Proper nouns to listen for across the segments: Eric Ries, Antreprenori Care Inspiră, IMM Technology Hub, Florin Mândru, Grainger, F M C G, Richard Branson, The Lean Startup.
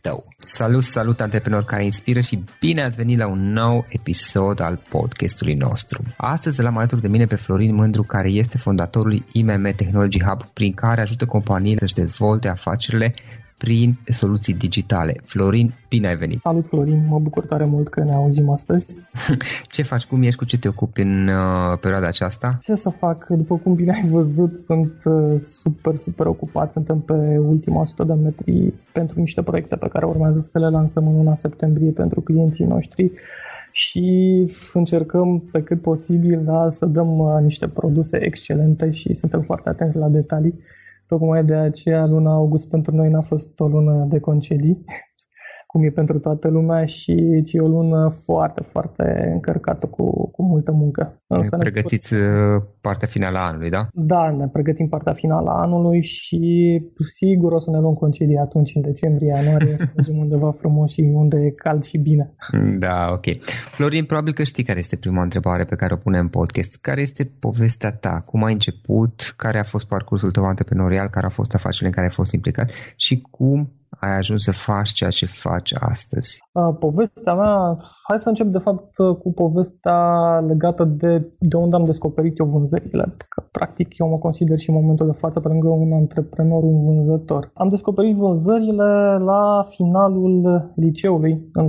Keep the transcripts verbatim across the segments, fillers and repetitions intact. tău. Salut, salut antreprenori care inspiră și bine ați venit la un nou episod al podcastului nostru. Astăzi l-am alături de mine pe Florin Mândru, care este fondatorul I M M Technology Hub, prin care ajută companiile să-și dezvolte afacerile prin soluții digitale. Florin, bine ai venit! Salut Florin, mă bucur tare mult că ne auzim astăzi. Ce faci, cum ești, cu ce te ocupi în uh, perioada aceasta? Ce să fac, după cum bine ai văzut, sunt uh, super, super ocupat, suntem pe ultima sută de metri pentru niște proiecte pe care urmează să le lansăm în luna septembrie pentru clienții noștri și încercăm pe cât posibil da, să dăm uh, niște produse excelente și suntem foarte atenți la detalii. Tocmai de aceea luna august pentru noi n-a fost o lună de concedii, cum e pentru toată lumea, și e o lună foarte, foarte încărcată cu, cu multă muncă. Ne pregătiți partea finală a anului, da? Da, ne pregătim partea finală a anului și sigur o să ne luăm concedii atunci, în decembrie, ianuarie, să mergem undeva frumos și unde e cald și bine. Da, ok. Florin, probabil că știi care este prima întrebare pe care o punem în podcast. Care este povestea ta? Cum ai început? Care a fost parcursul tău antreprenorial? Care a fost afacerile în care ai fost implicat? Și cum ai ajuns să faci ceea ce faci astăzi? Povestea mea, hai să încep de fapt cu povestea legată de, de unde am descoperit eu vânzările. Că, practic, eu mă consider și în momentul de față, pe lângă un antreprenor, un vânzător. Am descoperit vânzările la finalul liceului, în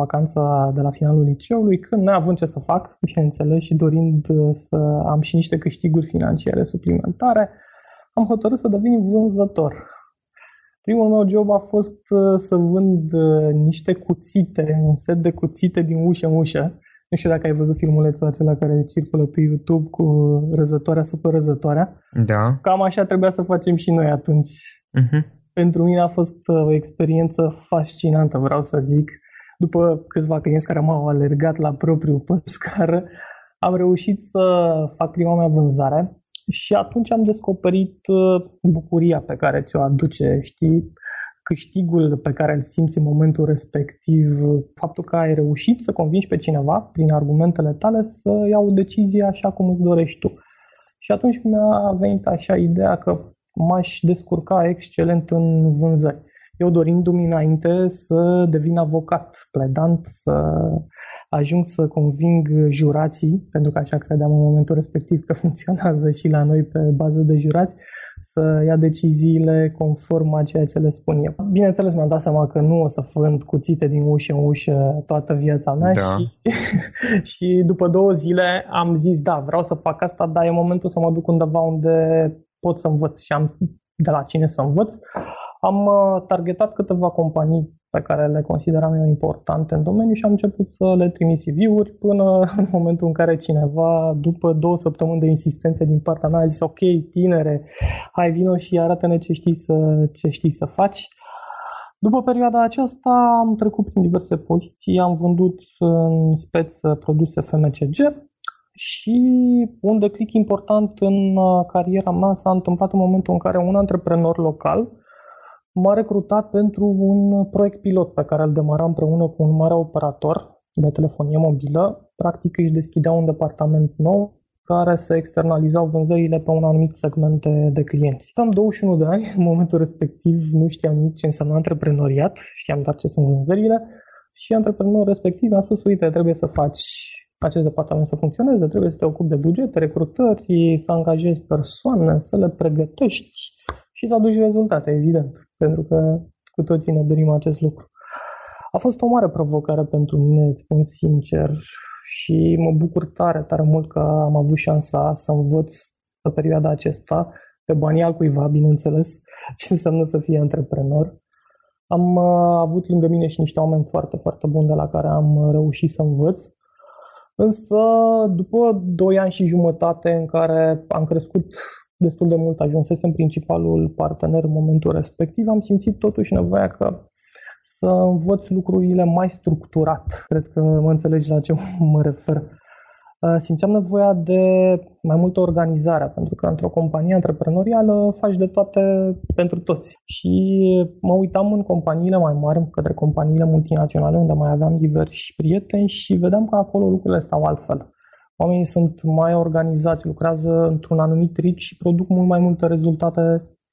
vacanța de la finalul liceului, când neavând ce să fac, bineînțeles, și dorind să am și niște câștiguri financiare suplimentare, am hotărât să devin vânzător. Primul meu job a fost să vând niște cuțite, un set de cuțite din ușă în ușă. Nu știu dacă ai văzut filmulețul acela care circulă pe YouTube cu răzătoarea, super răzătoarea. Da. Cam așa trebuia să facem și noi atunci. Uh-huh. Pentru mine a fost o experiență fascinantă, vreau să zic. După câțiva clienți care m-au alergat la propriu pe scară, am reușit să fac prima mea vânzare. Și atunci am descoperit bucuria pe care ți-o aduce, știi, câștigul pe care îl simți în momentul respectiv, faptul că ai reușit să convingi pe cineva prin argumentele tale să ia o decizie așa cum îți dorești tu. Și atunci mi-a venit așa ideea că m-aș descurca excelent în vânzări. Eu dorindu-mi înainte să devin avocat, pledant, să ajung să conving jurații, pentru că așa credeam în momentul respectiv că funcționează și la noi pe bază de jurați, să ia deciziile conform a ceea ce le spun eu. Bineînțeles, mi-am dat seama că nu o să vând cuțite din ușă în ușă toată viața mea, da. și, și după două zile am zis, da, vreau să fac asta, dar e momentul să mă duc undeva unde pot să învăț și am de la cine să învăț. Am targetat câteva companii pe care le consideram eu importante în domeniu și am început să le trimit C V-uri până în momentul în care cineva, după două săptămâni de insistențe din partea mea, a zis, ok, tinere, hai vino și arată-ne ce știi să, ce știi să faci. După perioada aceasta am trecut prin diverse poziții, am vândut în speță produse F M C G și un declic important în cariera mea s-a întâmplat în momentul în care un antreprenor local m-a recrutat pentru un proiect pilot pe care îl demaram împreună cu un mare operator de telefonie mobilă. Practic își deschidea un departament nou care se externalizau vânzările pe un anumit segment de, de clienți. Am douăzeci și unu de ani, în momentul respectiv nu știam nici ce înseamnă antreprenoriat, știam doar ce sunt vânzările și antreprenorul respectiv mi-a spus, uite, trebuie să faci acest departament să funcționeze, trebuie să te ocupi de bugete, recrutări, să angajezi persoane, să le pregătești și să aduci rezultate, evident. Pentru că cu toții ne dorim acest lucru. A fost o mare provocare pentru mine, îți spun sincer, și mă bucur tare, tare mult că am avut șansa să învăț pe perioada aceasta, pe banii altcuiva, bineînțeles, ce înseamnă să fii antreprenor. Am avut lângă mine și niște oameni foarte, foarte buni de la care am reușit să învăț. Însă, după doi ani și jumătate în care am crescut destul de mult, ajunsesem principalul partener în momentul respectiv, am simțit totuși nevoia că să învăț lucrurile mai structurat. Cred că mă înțelegi la ce mă refer. Simțeam nevoia de mai multă organizare, pentru că într-o companie antreprenorială faci de toate pentru toți. Și mă uitam în companiile mai mari, către companiile multinaționale, unde mai aveam diversi prieteni și vedeam că acolo lucrurile stau altfel. Oamenii sunt mai organizați, lucrează într-un anumit ritm și produc mult mai multe rezultate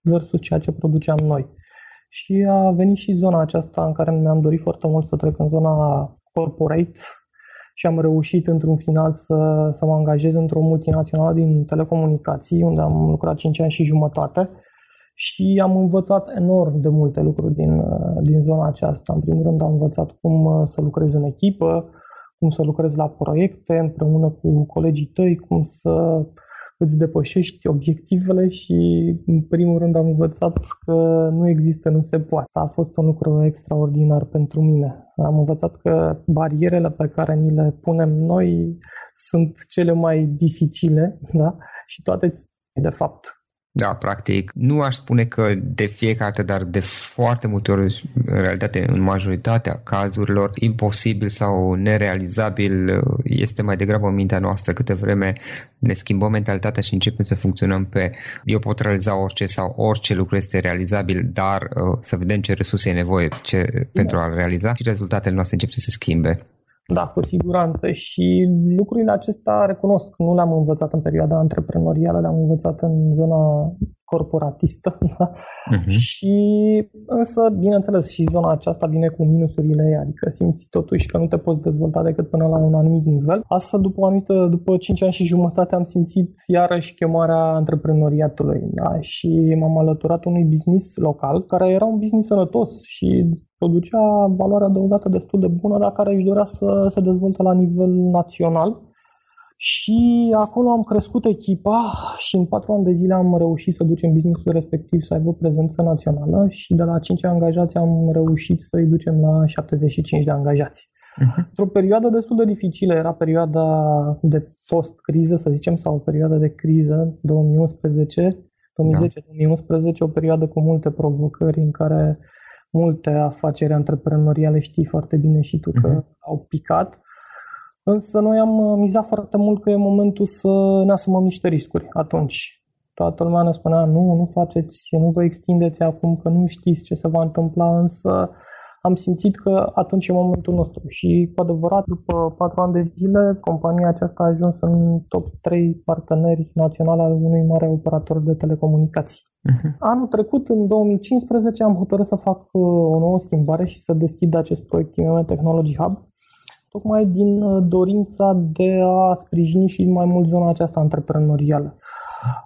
versus ceea ce produceam noi. Și a venit și zona aceasta în care mi-am dorit foarte mult să trec în zona corporate și am reușit într-un final să, să mă angajez într-o multinațională din telecomunicații, unde am lucrat cinci ani și jumătate și am învățat enorm de multe lucruri din, din zona aceasta. În primul rând am învățat cum să lucrez în echipă, cum să lucrezi la proiecte împreună cu colegii tăi, cum să îți depășești obiectivele și, în primul rând, am învățat că nu există, nu se poate. A fost un lucru extraordinar pentru mine. Am învățat că barierele pe care ni le punem noi sunt cele mai dificile, da? Și toate, de fapt. Da, practic. Nu aș spune că de fiecare dată, dar de foarte multe ori, în realitate, în majoritatea cazurilor, imposibil sau nerealizabil este mai degrabă în mintea noastră. Câte vreme ne schimbăm mentalitatea și începem să funcționăm pe eu pot realiza orice sau orice lucru este realizabil, dar să vedem ce resurse e nevoie ce, pentru a realiza și rezultatele noastre încep să se schimbe. Da, cu siguranță. Și lucrurile acestea, recunosc, nu le-am învățat în perioada antreprenorială, le-am învățat în zona corporatistă. Da? Uh-huh. Și însă, bineînțeles, și zona aceasta vine cu minusurile ei, adică simți totuși că nu te poți dezvolta decât până la un anumit nivel. Astfel, după, anumită, după cinci ani și jumătate am simțit iarăși chemarea antreprenoriatului, da? Și m-am alăturat unui business local, care era un business sănătos și producea valoare adăugată destul de bună, dar care își dorea să se dezvolte la nivel național. Și acolo am crescut echipa și în patru ani de zile am reușit să ducem business-ul respectiv să aibă prezență națională și de la cinci angajați am reușit să îi ducem la șaptezeci și cinci de angajați. Uh-huh. Într-o perioadă destul de dificilă, era perioada de post-criză, să zicem, sau o perioadă de criză, două mii unsprezece, două mii zece, două mii unsprezece, o perioadă cu multe provocări în care multe afaceri antreprenoriale, știi foarte bine și tu că uh-huh. au picat. Însă noi am mizat foarte mult că e momentul să ne asumăm niște riscuri atunci. Toată lumea ne spunea, nu, nu faceți, nu vă extindeți acum, că nu știți ce se va întâmpla, însă am simțit că atunci e momentul nostru. Și cu adevărat, după patru ani de zile, compania aceasta a ajuns în top trei parteneri naționali al unui mare operator de telecomunicații. Uh-huh. Anul trecut, în două mii cincisprezece, am hotărât să fac o nouă schimbare și să deschid acest proiect I M M Technology Hub, tocmai din dorința de a sprijini și mai mult zona aceasta antreprenorială.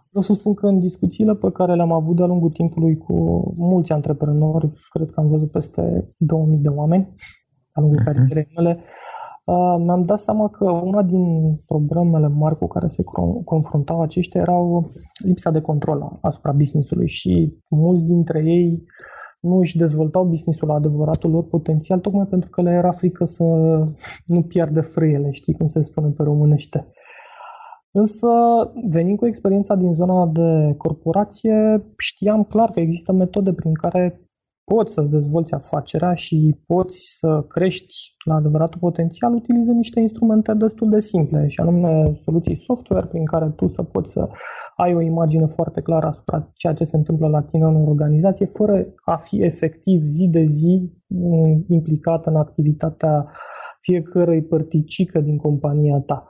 Vreau să spun că în discuțiile pe care le-am avut de-a lungul timpului cu mulți antreprenori, cred că am văzut peste două mii de oameni de-a lungul uh-huh. carierei mele, mi-am dat seama că una din problemele mari cu care se confruntau aceștia erau lipsa de control asupra business-ului și mulți dintre ei nu își dezvoltau business-ul la adevăratul lor potențial, tocmai pentru că le era frică să nu piardă frâiele, știi cum se spune pe românește. Însă, venind cu experiența din zona de corporație, știam clar că există metode prin care poți să-ți dezvolți afacerea și poți să crești la adevăratul potențial utilizând niște instrumente destul de simple, și anume soluții software prin care tu să poți să ai o imagine foarte clară asupra ceea ce se întâmplă la tine în organizație, fără a fi efectiv zi de zi implicat în activitatea fiecărei părticică din compania ta.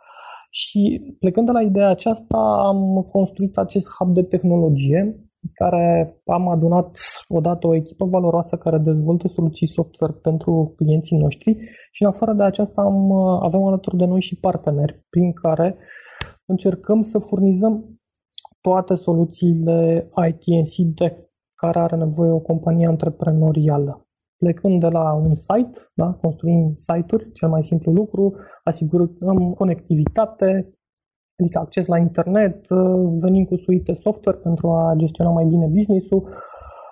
Și plecând de la ideea aceasta, am construit acest hub de tehnologie, care am adunat odată o echipă valoroasă care dezvoltă soluții software pentru clienții noștri și în afară de aceasta am, avem alături de noi și parteneri prin care încercăm să furnizăm toate soluțiile I T and C de care are nevoie o companie antreprenorială. Plecând de la un site, da, construim site-uri, cel mai simplu lucru, asigurăm conectivitate, adică acces la internet, venim cu suite software pentru a gestiona mai bine business-ul,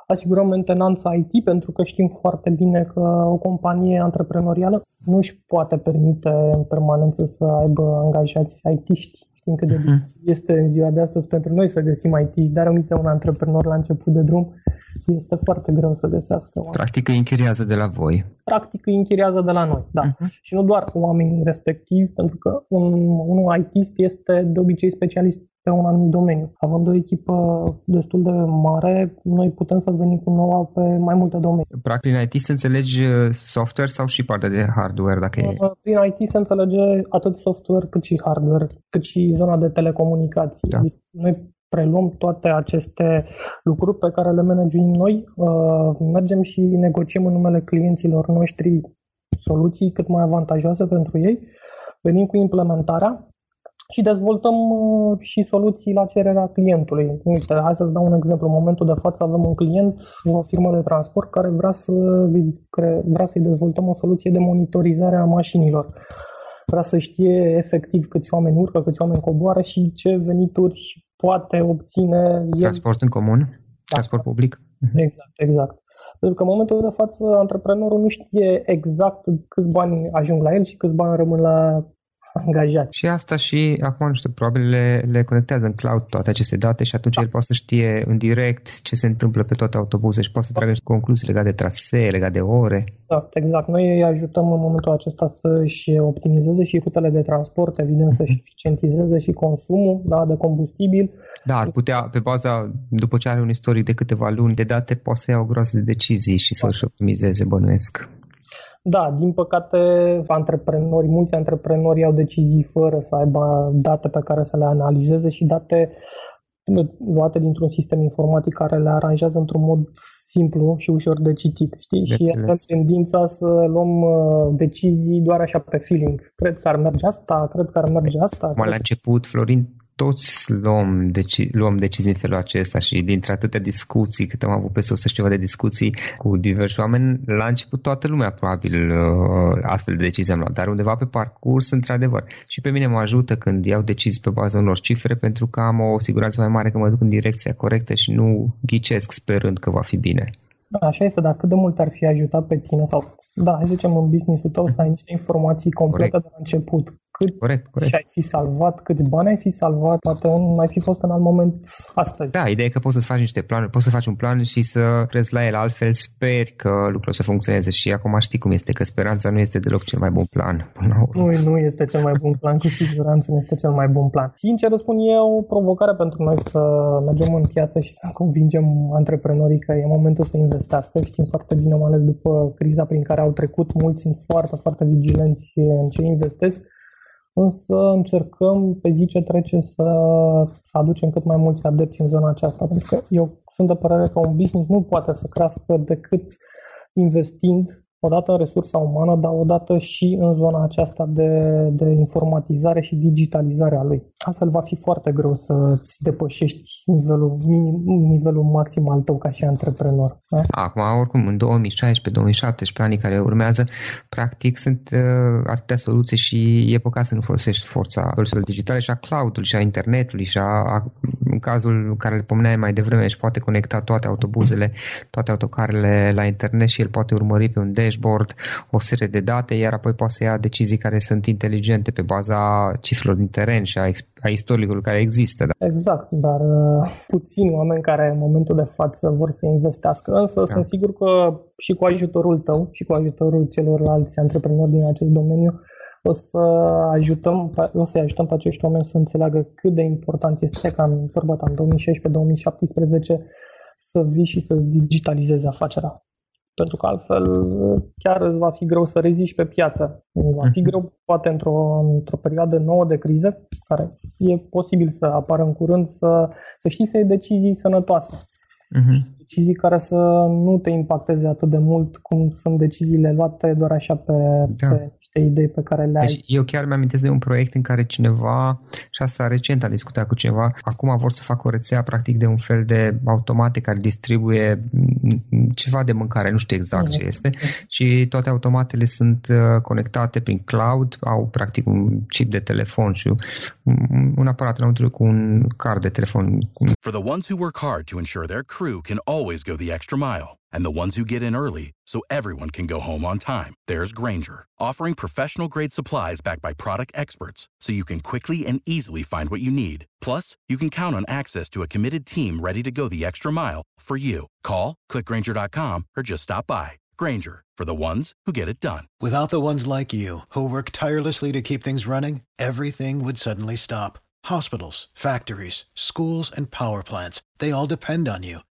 asigurăm mentenanța I T pentru că știm foarte bine că o companie antreprenorială nu își poate permite în permanență să aibă angajați I T-ști. Știm cât de dificil este în ziua de astăzi pentru noi să găsim I T-ști, dar uite, un antreprenor la început de drum este foarte greu să găsească. Practic îi închiriază de la voi. Practic îi închiriază de la noi, da. Uh-huh. Și nu doar oamenii respectivi, pentru că un, un I T-ist este de obicei specialist pe un anumit domeniu. Având o echipă destul de mare, noi putem să venim cu nouă pe mai multe domenii. Practic, prin I T se înțelege software sau și partea de hardware? Dacă e... Prin I T se înțelege atât software cât și hardware, cât și zona de telecomunicații. Da. Deci noi preluăm toate aceste lucruri pe care le managerim noi, mergem și negociem în numele clienților noștri soluții cât mai avantajoase pentru ei, venim cu implementarea și dezvoltăm și soluții la cererea clientului. Uite, hai să-ți dau un exemplu. În momentul de față avem un client, o firmă de transport, care vrea, să, vrea să-i dezvoltăm o soluție de monitorizare a mașinilor. Vrea să știe efectiv câți oameni urcă, câți oameni coboară și ce venituri poate obține... Transport el. În comun? Da. Transport public? Exact, exact. Pentru că în momentul de față antreprenorul nu știe exact câți bani ajung la el și câți bani rămân la angajați. Și asta și acum, nu știu, probabil le, le conectează în cloud toate aceste date și atunci da. El poate să știe în direct ce se întâmplă pe toate autobuzele și poate să tragă concluzii legate de trasee, legate de ore. Exact, exact. Noi îi ajutăm în momentul acesta să-și optimizeze și rutele de transport, evident, să-și eficientizeze și consumul da, de combustibil. Da, ar putea, pe baza, după ce are un istoric de câteva luni de date, poate să ia o groază de decizii și da. Să-și optimizeze, bănuiesc. Da, din păcate, antreprenori, mulți antreprenori au decizii fără să aibă date pe care să le analizeze și date luate dintr-un sistem informatic care le aranjează într-un mod simplu și ușor de citit, știi? De și avem tendința să luăm decizii doar așa pe feeling. Cred că ar merge asta, cred că ar merge asta. Mai la început, Florin, toți luăm, deci, luăm decizii în felul acesta și dintre atâtea discuții, cât am avut peste o sută ceva de discuții cu diversi oameni, la început toată lumea probabil astfel de decizii am luat, dar undeva pe parcurs, într-adevăr. Și pe mine mă ajută când iau decizii pe baza unor cifre, pentru că am o siguranță mai mare că mă duc în direcția corectă și nu ghicesc sperând că va fi bine. Da, așa este, dar cât de mult ar fi ajutat pe tine sau, da, hai zicem, în business-ul tău să ai niște informații complete corect. De la început. Cât corect, corect. Și ai fi salvat, câți bani ai fi salvat, poate nu mai fi fost în alt moment astăzi. Da, ideea e că poți să-ți faci niște planuri, poți să faci un plan și să crezi la el, altfel speri că lucrul o să funcționeze și acum știi cum este, că speranța nu este deloc cel mai bun plan. Nu, nu este cel mai bun plan, cu siguranță nu este cel mai bun plan. Sincer, spun eu, o provocare pentru noi să mergem în piață și să convingem antreprenorii că e momentul să investească. Știm foarte bine, mai ales după criza prin care au trecut, mulți sunt foarte, foarte vigilenți în ce investesc. Însă încercăm pe zi ce trece să aducem cât mai mulți adepți în zona aceasta, pentru că eu sunt de părere că un business nu poate să crească decât investind odată în resursa umană, dar odată și în zona aceasta de, de informatizare și digitalizare a lui. Altfel va fi foarte greu să-ți depășești nivelul, minim, nivelul maxim al tău ca și antreprenor. Da? Acum, oricum, în două mii șaisprezece două mii șaptesprezece, anii care urmează, practic sunt uh, atâtea soluții și e păcat să nu folosești forța soluțiilor digitale și a cloud-ului și a internetului și a, a în cazul care le pomeneai mai devreme, își poate conecta toate autobuzele, toate autocarele la internet și el poate urmări pe un dashboard o serie de date, iar apoi poate să ia decizii care sunt inteligente pe baza cifrelor din teren și a, a istoricului care există. Da? Exact, dar puțini oameni care în momentul de față vor să investească, însă da. Sunt sigur că și cu ajutorul tău și cu ajutorul celorlalți antreprenori din acest domeniu o să ajutăm, o să ajutăm pe acești oameni să înțeleagă cât de important este ca în vorba ta, în două mii șaisprezece două mii șaptesprezece să vii și să digitalizezi afacerea. Pentru că altfel chiar va fi greu să reziști pe piață. Va fi greu poate într-o, într-o perioadă nouă de criză, care e posibil să apară în curând, să, să știi să iei decizii sănătoase. Uh-huh. Decizii care să nu te impacteze atât de mult cum sunt deciziile luate doar așa pe, da. Pe niște idei pe care le ai. Deci eu chiar mi-am amintesc de un proiect în care cineva, și asta recent a discutat cu cineva, acum vor să facă o rețea practic de un fel de automate care distribuie ceva de mâncare, nu știu exact ce este, și toate automatele sunt conectate prin cloud, au practic un chip de telefon și un aparat înăuntru cu un card de telefon. For the ones who work hard to ensure their crew can always go the extra mile, and the ones who get in early so everyone can go home on time. There's Grainger, offering professional-grade supplies backed by product experts so you can quickly and easily find what you need. Plus, you can count on access to a committed team ready to go the extra mile for you. Call, click Grainger dot com, or just stop by. Grainger, for the ones who get it done. Without the ones like you, who work tirelessly to keep things running, everything would suddenly stop. Hospitals, factories, schools, and power plants, they all depend on you.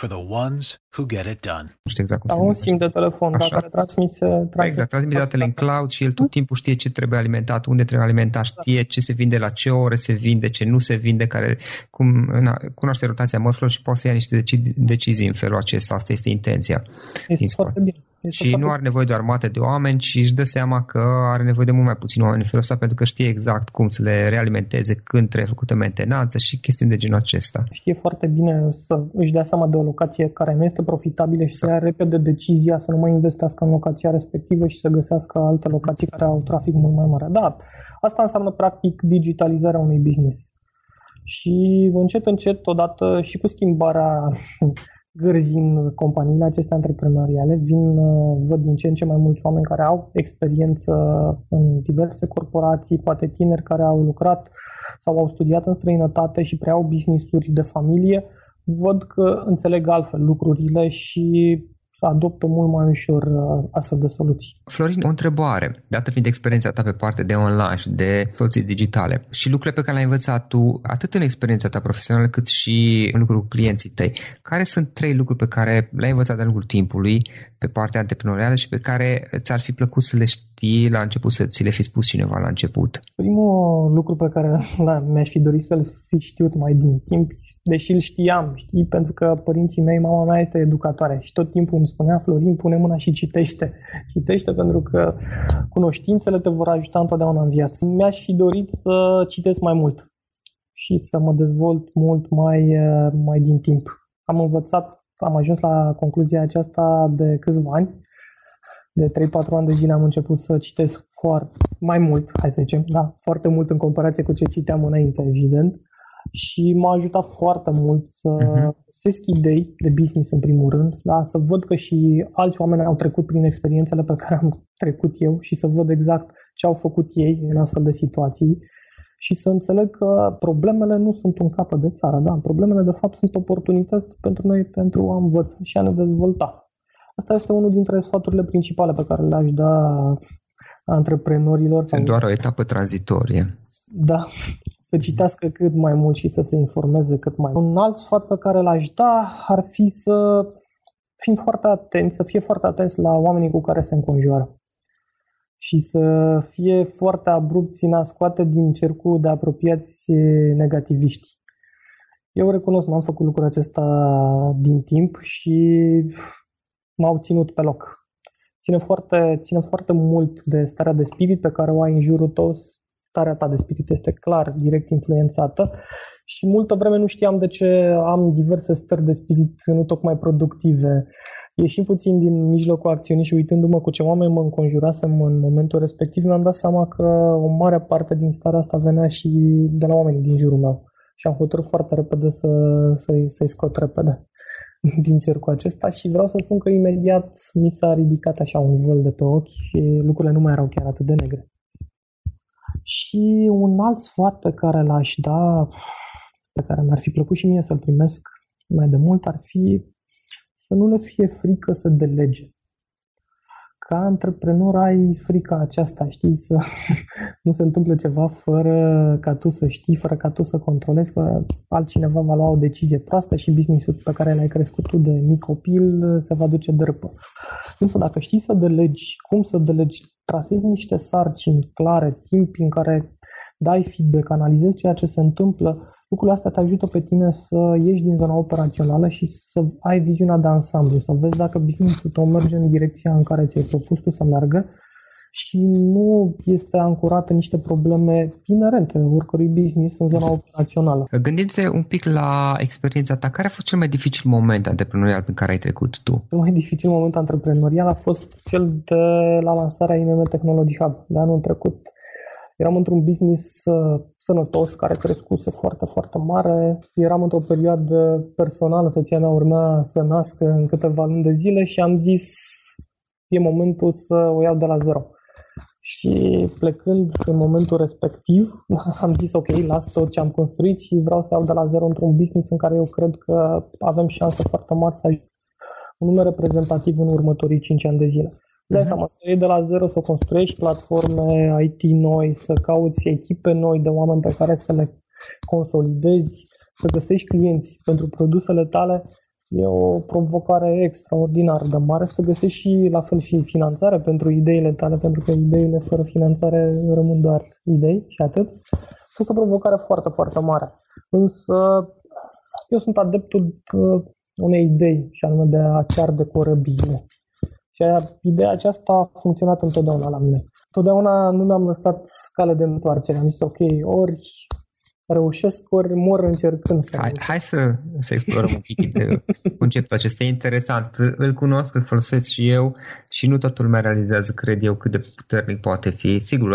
for the ones who get it done. Nu știu exact cum se numește. Au un sim de telefon, așa. Care transmite... Transmite. Exact, transmite datele în cloud și el tot timpul știe ce trebuie alimentat, unde trebuie alimentat, știe ce se vinde, la ce ore se vinde, ce nu se vinde, care cum, na, cunoaște rotația mărfurilor și poate să ia niște deci, decizii în felul acesta. Asta este intenția. Este foarte bine. Este și foarte... nu are nevoie de o armată de oameni și își dă seama că are nevoie de mult mai puțini oameni în felul ăsta, pentru că știe exact cum să le realimenteze, când trebuie făcută mentenanță și chestiuni de genul acesta. Știe foarte bine să își dea seama de o locație care nu este profitabilă și să ia repede decizia să nu mai investească în locația respectivă și să găsească alte locații care au trafic mult mai mare. Da, asta înseamnă practic digitalizarea unui business. Și încet, încet, odată și cu schimbarea gârzii în companiile acestea antreprenoriale, vin, văd din ce în ce mai mulți oameni care au experiență în diverse corporații, poate tineri care au lucrat sau au studiat în străinătate și preiau business-uri de familie, văd că înțeleg altfel lucrurile și adoptă mult mai ușor astfel de soluții. Florin, o întrebare. Dată fiind experiența ta pe parte de online și de soluții digitale și lucrurile pe care le-ai învățat tu, atât în experiența ta profesională, cât și în lucrul clienții tăi, care sunt trei lucruri pe care le-ai învățat de-a lungul timpului pe partea antreprenorială și pe care ți-ar fi plăcut să le știi la început, să ți le fi spus cineva la început? Primul lucru pe care la, mi-aș fi dorit să-l fi știut mai din timp, deși îl știam, știi, pentru că părinții mei, mama mea este educatoare și tot timpul îmi spunea: Florin, pune mâna și citește. Citește pentru că cunoștințele te vor ajuta întotdeauna în viață. Mi-aș fi dorit să citesc mai mult și să mă dezvolt mult mai, mai din timp. Am învățat, am ajuns la concluzia aceasta de câțiva ani. De trei patru ani de zile am început să citesc foarte, mai mult, hai să zicem, da, foarte mult în comparație cu ce citeam înainte, evident. Și m-a ajutat foarte mult să găsesc uh-huh. idei de business în primul rând, da? Să văd că și alți oameni au trecut prin experiențele pe care am trecut eu și să văd exact ce au făcut ei în astfel de situații și să înțeleg că problemele nu sunt un capăt de țară, da? Problemele de fapt sunt oportunități pentru noi pentru a învăța și a ne dezvolta. Asta este unul dintre sfaturile principale pe care le-aș da antreprenorilor. Sunt doar o etapă tranzitorie. Da, să citească cât mai mult și să se informeze cât mai mult. Un alt sfat pe care l-aș da ar fi să fim foarte atenți, să fie foarte atenți la oamenii cu care se înconjoară și să fie foarte abrupți în a scoate din cercul de apropiați negativiști. Eu recunosc, n-am făcut lucrul acesta din timp și m-au ținut pe loc. Ține foarte, ține foarte mult de starea de spirit pe care o ai în jurul tău. Starea ta de spirit este clar, direct influențată și multă vreme nu știam de ce am diverse stări de spirit nu tocmai productive. Ieșind puțin din mijlocul acțiunii și uitându-mă cu ce oameni mă înconjurasem în momentul respectiv, mi-am dat seama că o mare parte din starea asta venea și de la oamenii din jurul meu și am hotărât foarte repede să, să-i, să-i scot repede din cercul acesta și vreau să spun că imediat mi s-a ridicat așa un nivel de pe ochi și lucrurile nu mai erau chiar atât de negre. Și un alt sfat pe care l-aș da, pe care mi-ar fi plăcut și mie să-l primesc mai de mult, ar fi să nu le fie frică să delege. Ca antreprenor ai frica aceasta, știi, să nu se întâmple ceva fără ca tu să știi, fără ca tu să controlezi, că altcineva va lua o decizie proastă și business-ul pe care l-ai crescut tu de mic copil se va duce de râpă. Însă dacă știi să delegi, cum să delegi, trasezi niște sarcini clare, timp în care dai feedback, analizezi ceea ce se întâmplă, lucrurile astea te ajută pe tine să ieși din zona operațională și să ai viziunea de ansamblu, să vezi dacă business-ul tău merge în direcția în care ți-ai propus tu să meargă și nu este ancorată niște probleme inerente oricărui business în zona operațională. Gândindu-te un pic la experiența ta, care a fost cel mai dificil moment antreprenorial prin care ai trecut tu? Cel mai dificil moment antreprenorial a fost cel de la lansarea I M M Technology Hub de anul trecut. Eram într-un business sănătos, care crescuse foarte, foarte mare. Eram într-o perioadă personală, soția mea urma să nască în câteva luni de zile și am zis, e momentul să o iau de la zero. Și plecând în momentul respectiv, am zis, ok, las tot ce am construit și vreau să iau de la zero într-un business în care eu cred că avem șanse foarte mari să ajungem un nume reprezentativ în următorii cinci ani de zile. Dai seama, să iei de la zero, să construiești platforme I T noi, să cauți echipe noi de oameni pe care să le consolidezi, să găsești clienți pentru produsele tale, e o provocare extraordinar de mare. Să găsești și, la fel, și finanțare pentru ideile tale, pentru că ideile fără finanțare rămân doar idei și atât. Este o provocare foarte, foarte mare. Însă eu sunt adeptul unei idei și anume de a ți arde corăbile. Și ideea aceasta a funcționat întotdeauna la mine. Totdeauna nu mi-am lăsat cale de întoarcere. Am zis, ok, ori reușesc, ori mor încercând să... Hai, hai să, să explorăm un pic de conceptul acesta. E interesant. Îl cunosc, îl folosesc și eu și nu toată lumea realizează, cred eu, cât de puternic poate fi. Sigur,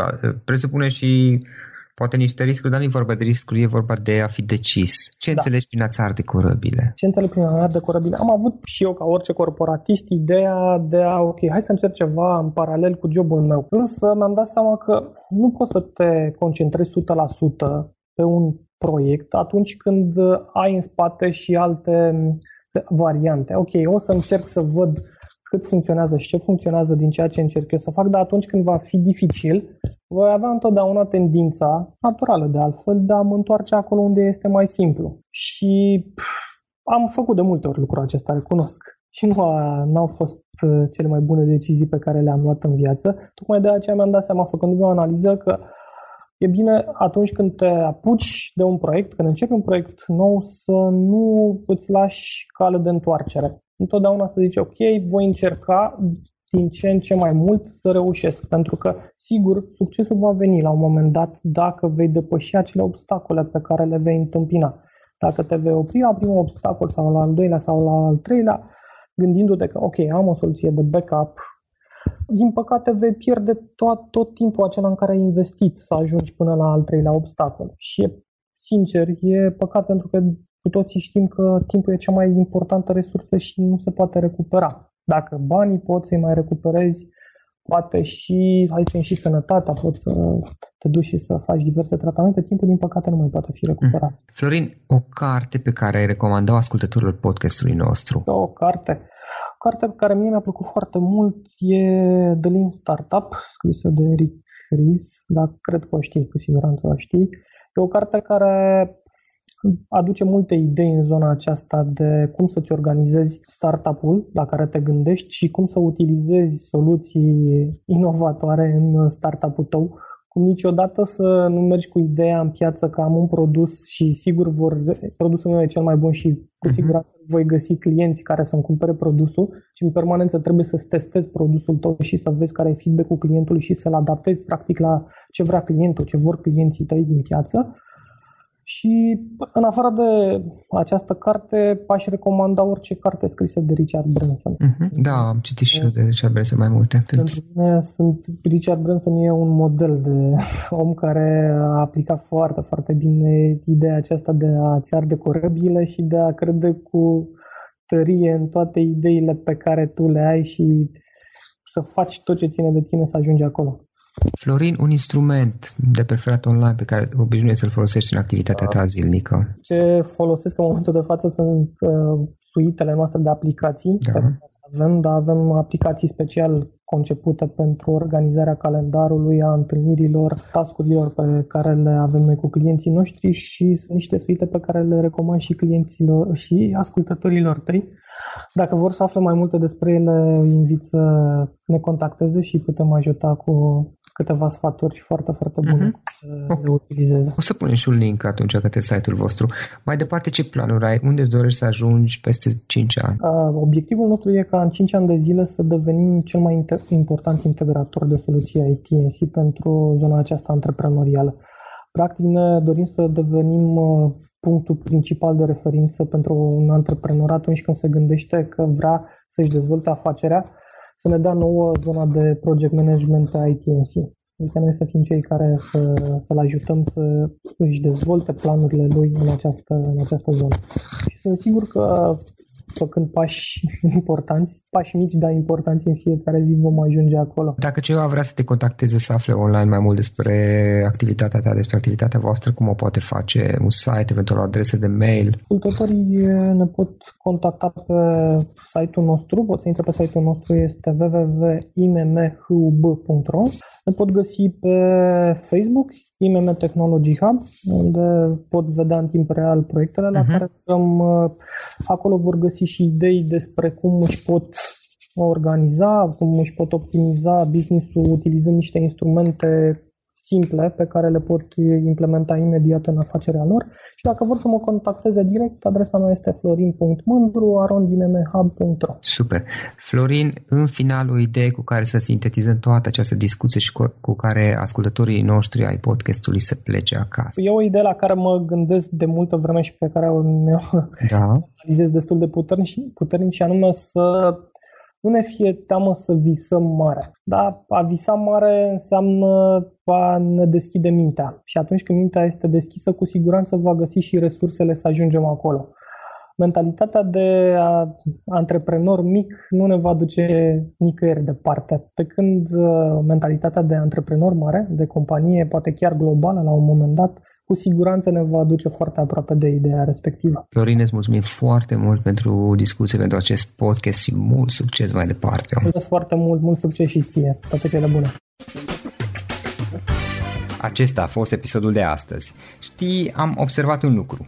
presupune și poate niște riscuri, dar nu e vorba de riscuri, e vorba de a fi decis. Ce da. înțelegi prin a-ți arde corăbile? Ce înțeleg prin a-ți arde corăbile? Am avut și eu, ca orice corporatist, ideea de a, ok, hai să încerc ceva în paralel cu job-ul meu. Însă mi-am dat seama că nu poți să te concentrezi o sută la sută pe un proiect atunci când ai în spate și alte variante. Ok, o să încerc să văd cât funcționează și ce funcționează din ceea ce încerc eu să fac, dar atunci când va fi dificil, voi avea întotdeauna tendința, naturală de altfel, de a mă întoarce acolo unde este mai simplu. Și pff, am făcut de multe ori lucrul acesta, recunosc. Și nu a, n-au fost cele mai bune decizii pe care le-am luat în viață. Tocmai de aceea mi-am dat seama, făcându-mi o analiză, că e bine atunci când te apuci de un proiect, când începi un proiect nou, să nu îți lași cale de întoarcere. Întotdeauna să zici, ok, voi încerca din ce în ce mai mult să reușesc, pentru că, sigur, succesul va veni la un moment dat dacă vei depăși acele obstacole pe care le vei întâmpina. Dacă te vei opri la primul obstacol sau la al doilea sau la al treilea, gândindu-te că, ok, am o soluție de backup, din păcate vei pierde tot, tot timpul acela în care ai investit să ajungi până la al treilea obstacol. Și, sincer, e păcat, pentru că cu toții știm că timpul e cea mai importantă resursă și nu se poate recupera. Dacă banii poți să-i mai recuperezi, poate și, hai să și sănătatea, poți să te duci și să faci diverse tratamente, timpul din păcate nu mai poate fi recuperat. Mm. Florin, o carte pe care ai recomandat-o ascultătorilor podcastului nostru? O carte. O carte care mie mi-a plăcut foarte mult e The Lean Startup, scrisă de Eric Ries, dar cred că o știi, cu siguranță o știi. E o carte care aduce multe idei în zona aceasta de cum să-ți organizezi startup-ul la care te gândești și cum să utilizezi soluții inovatoare în startup-ul tău, cum niciodată să nu mergi cu ideea în piață că am un produs și sigur vor, produsul meu e cel mai bun și cu siguranță voi găsi clienți care să-mi cumpere produsul, și în permanență trebuie să testezi produsul tău și să vezi care e feedback-ul clientului și să-l adaptezi practic la ce vrea clientul, ce vor clienții tăi din piață. Și în afară de această carte, aș recomanda orice carte scrisă de Richard Branson. Mm-hmm. Da, am citit și eu de Richard Branson mai multe. Pentru mine, sunt, Richard Branson e un model de om care a aplicat foarte, foarte bine ideea aceasta de a-ți arde corăbile și de a crede cu tărie în toate ideile pe care tu le ai și să faci tot ce ține de tine să ajungi acolo. Florin, un instrument de preferat online pe care obișnuiești să-l folosești în activitatea ta zilnică? Ce folosesc în momentul de față sunt uh, suitele noastre de aplicații, da. Pe care avem, dar avem aplicații special concepute pentru organizarea calendarului, a întâlnirilor, task-urilor pe care le avem noi cu clienții noștri, și sunt niște suite pe care le recomand și clienților și ascultătorilor tăi. Dacă vor să afle mai multe despre ele, invit să ne contacteze și putem ajuta cu câteva sfaturi foarte, foarte bune uh-huh. să okay. le utilizeze. O să punem și un link atunci către site-ul vostru. Mai departe, ce planuri ai? Unde îți dorești să ajungi peste cinci ani? Obiectivul nostru e ca în cinci ani de zile să devenim cel mai inter- important integrator de soluții I T pentru zona aceasta antreprenorială. Practic ne dorim să devenim punctul principal de referință pentru un antreprenor atunci când se gândește că vrea să-și dezvolte afacerea, să ne dea nouă zona de project management a I T N C. Adică noi să fim cei care să, să-l ajutăm să își dezvolte planurile lui în această, în această zonă. Și sunt sigur că făcând pași importanți, pași mici, dar importanți, în fiecare zi vom ajunge acolo. Dacă cineva vrea să te contacteze, să afle online mai mult despre activitatea ta, despre activitatea voastră, cum o poate face? Un site, eventual o adresă de mail? Ascultătorii ne pot contacta pe site-ul nostru, pot să intre pe site-ul nostru, este w w w punct i m m hub punct r o. Ne pot găsi pe Facebook, I M M Technology Hub, unde pot vedea în timp real proiectele uh-huh. la care stăm. Acolo vor găsi și idei despre cum își pot organiza, cum își pot optimiza business-ul utilizând niște instrumente simple pe care le pot implementa imediat în afacerea lor. Și dacă vor să mă contacteze direct, adresa mea este florin punct mândru arond i m m hub punct r o. Super! Florin, în final, o idee cu care să sintetizăm toată această discuție și cu, cu care ascultătorii noștri ai podcastului să plece acasă. E o idee la care mă gândesc de multă vreme și pe care o da. Analizez destul de puternic, puternic și anume să nu ne fie teamă să visăm mare, dar a visa mare înseamnă a ne deschide mintea și atunci când mintea este deschisă, cu siguranță va găsi și resursele să ajungem acolo. Mentalitatea de antreprenor mic nu ne va duce nicăieri departe, pe când mentalitatea de antreprenor mare, de companie, poate chiar globală la un moment dat, cu siguranță ne va duce foarte aproape de ideea respectivă. Florin, îți mulțumim foarte mult pentru discuție, pentru acest podcast și mult succes mai departe. Mulțumesc foarte mult, mult succes și ție. Toate cele bune! Acesta a fost episodul de astăzi. Știi, am observat un lucru.